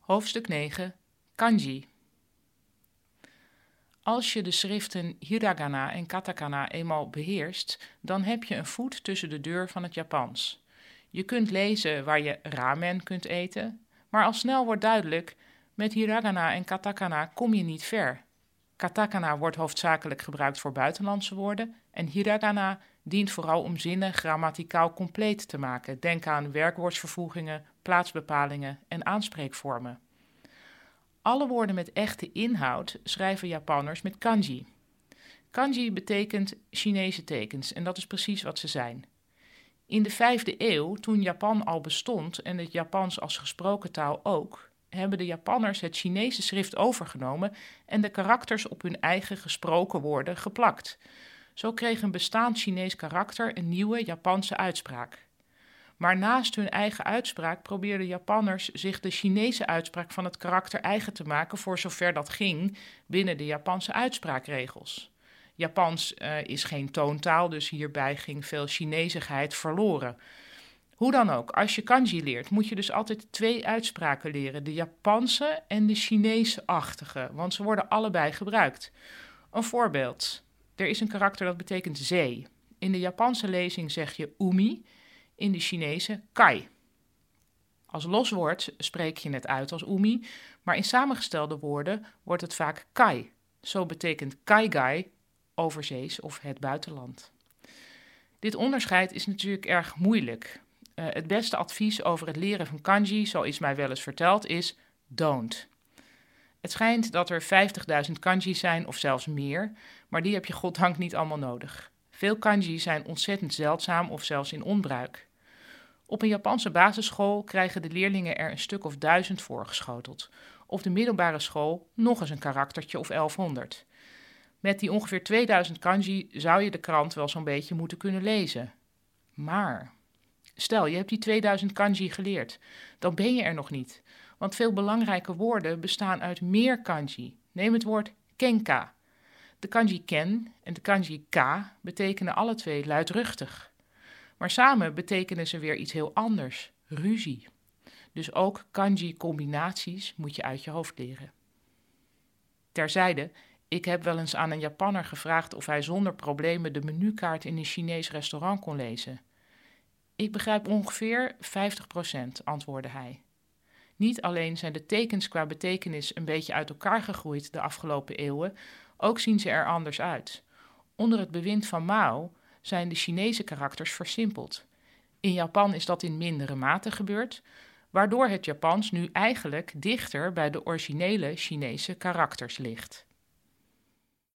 Hoofdstuk 9. Kanji. Als je de schriften hiragana en katakana eenmaal beheerst, dan heb je een voet tussen de deur van het Japans. Je kunt lezen waar je ramen kunt eten, maar al snel wordt duidelijk, met hiragana en katakana kom je niet ver. Katakana wordt hoofdzakelijk gebruikt voor buitenlandse woorden en hiragana dient vooral om zinnen grammaticaal compleet te maken. Denk aan werkwoordsvervoegingen, plaatsbepalingen en aanspreekvormen. Alle woorden met echte inhoud schrijven Japanners met kanji. Kanji betekent Chinese tekens en dat is precies wat ze zijn. In de 5e eeuw, toen Japan al bestond en het Japans als gesproken taal ook, hebben de Japanners het Chinese schrift overgenomen en de karakters op hun eigen gesproken woorden geplakt. Zo kreeg een bestaand Chinees karakter een nieuwe Japanse uitspraak. Maar naast hun eigen uitspraak probeerden Japanners zich de Chinese uitspraak van het karakter eigen te maken voor zover dat ging binnen de Japanse uitspraakregels. Japans is geen toontaal, dus hierbij ging veel Chinezigheid verloren. Hoe dan ook, als je kanji leert, moet je dus altijd 2 uitspraken leren, de Japanse en de Chinese-achtige, want ze worden allebei gebruikt. Een voorbeeld, er is een karakter dat betekent zee. In de Japanse lezing zeg je umi, in de Chinese kai. Als loswoord spreek je het uit als umi, maar in samengestelde woorden wordt het vaak kai. Zo betekent kaigai overzees of het buitenland. Dit onderscheid is natuurlijk erg moeilijk. Het beste advies over het leren van kanji, zo is mij wel eens verteld, is don't. Het schijnt dat er 50.000 kanji zijn of zelfs meer, maar die heb je goddank niet allemaal nodig. Veel kanji zijn ontzettend zeldzaam of zelfs in onbruik. Op een Japanse basisschool krijgen de leerlingen er een stuk of 1000 voorgeschoteld. Op de middelbare school nog eens een karaktertje of 1100. Met die ongeveer 2000 kanji zou je de krant wel zo'n beetje moeten kunnen lezen. Maar stel, je hebt die 2000 kanji geleerd, dan ben je er nog niet. Want veel belangrijke woorden bestaan uit meer kanji. Neem het woord kenka. De kanji ken en de kanji ka betekenen alle 2 luidruchtig. Maar samen betekenen ze weer iets heel anders, ruzie. Dus ook kanji-combinaties moet je uit je hoofd leren. Terzijde, ik heb wel eens aan een Japanner gevraagd of hij zonder problemen de menukaart in een Chinees restaurant kon lezen. Ik begrijp ongeveer 50%, antwoordde hij. Niet alleen zijn de tekens qua betekenis een beetje uit elkaar gegroeid de afgelopen eeuwen, ook zien ze er anders uit. Onder het bewind van Mao zijn de Chinese karakters versimpeld. In Japan is dat in mindere mate gebeurd, waardoor het Japans nu eigenlijk dichter bij de originele Chinese karakters ligt.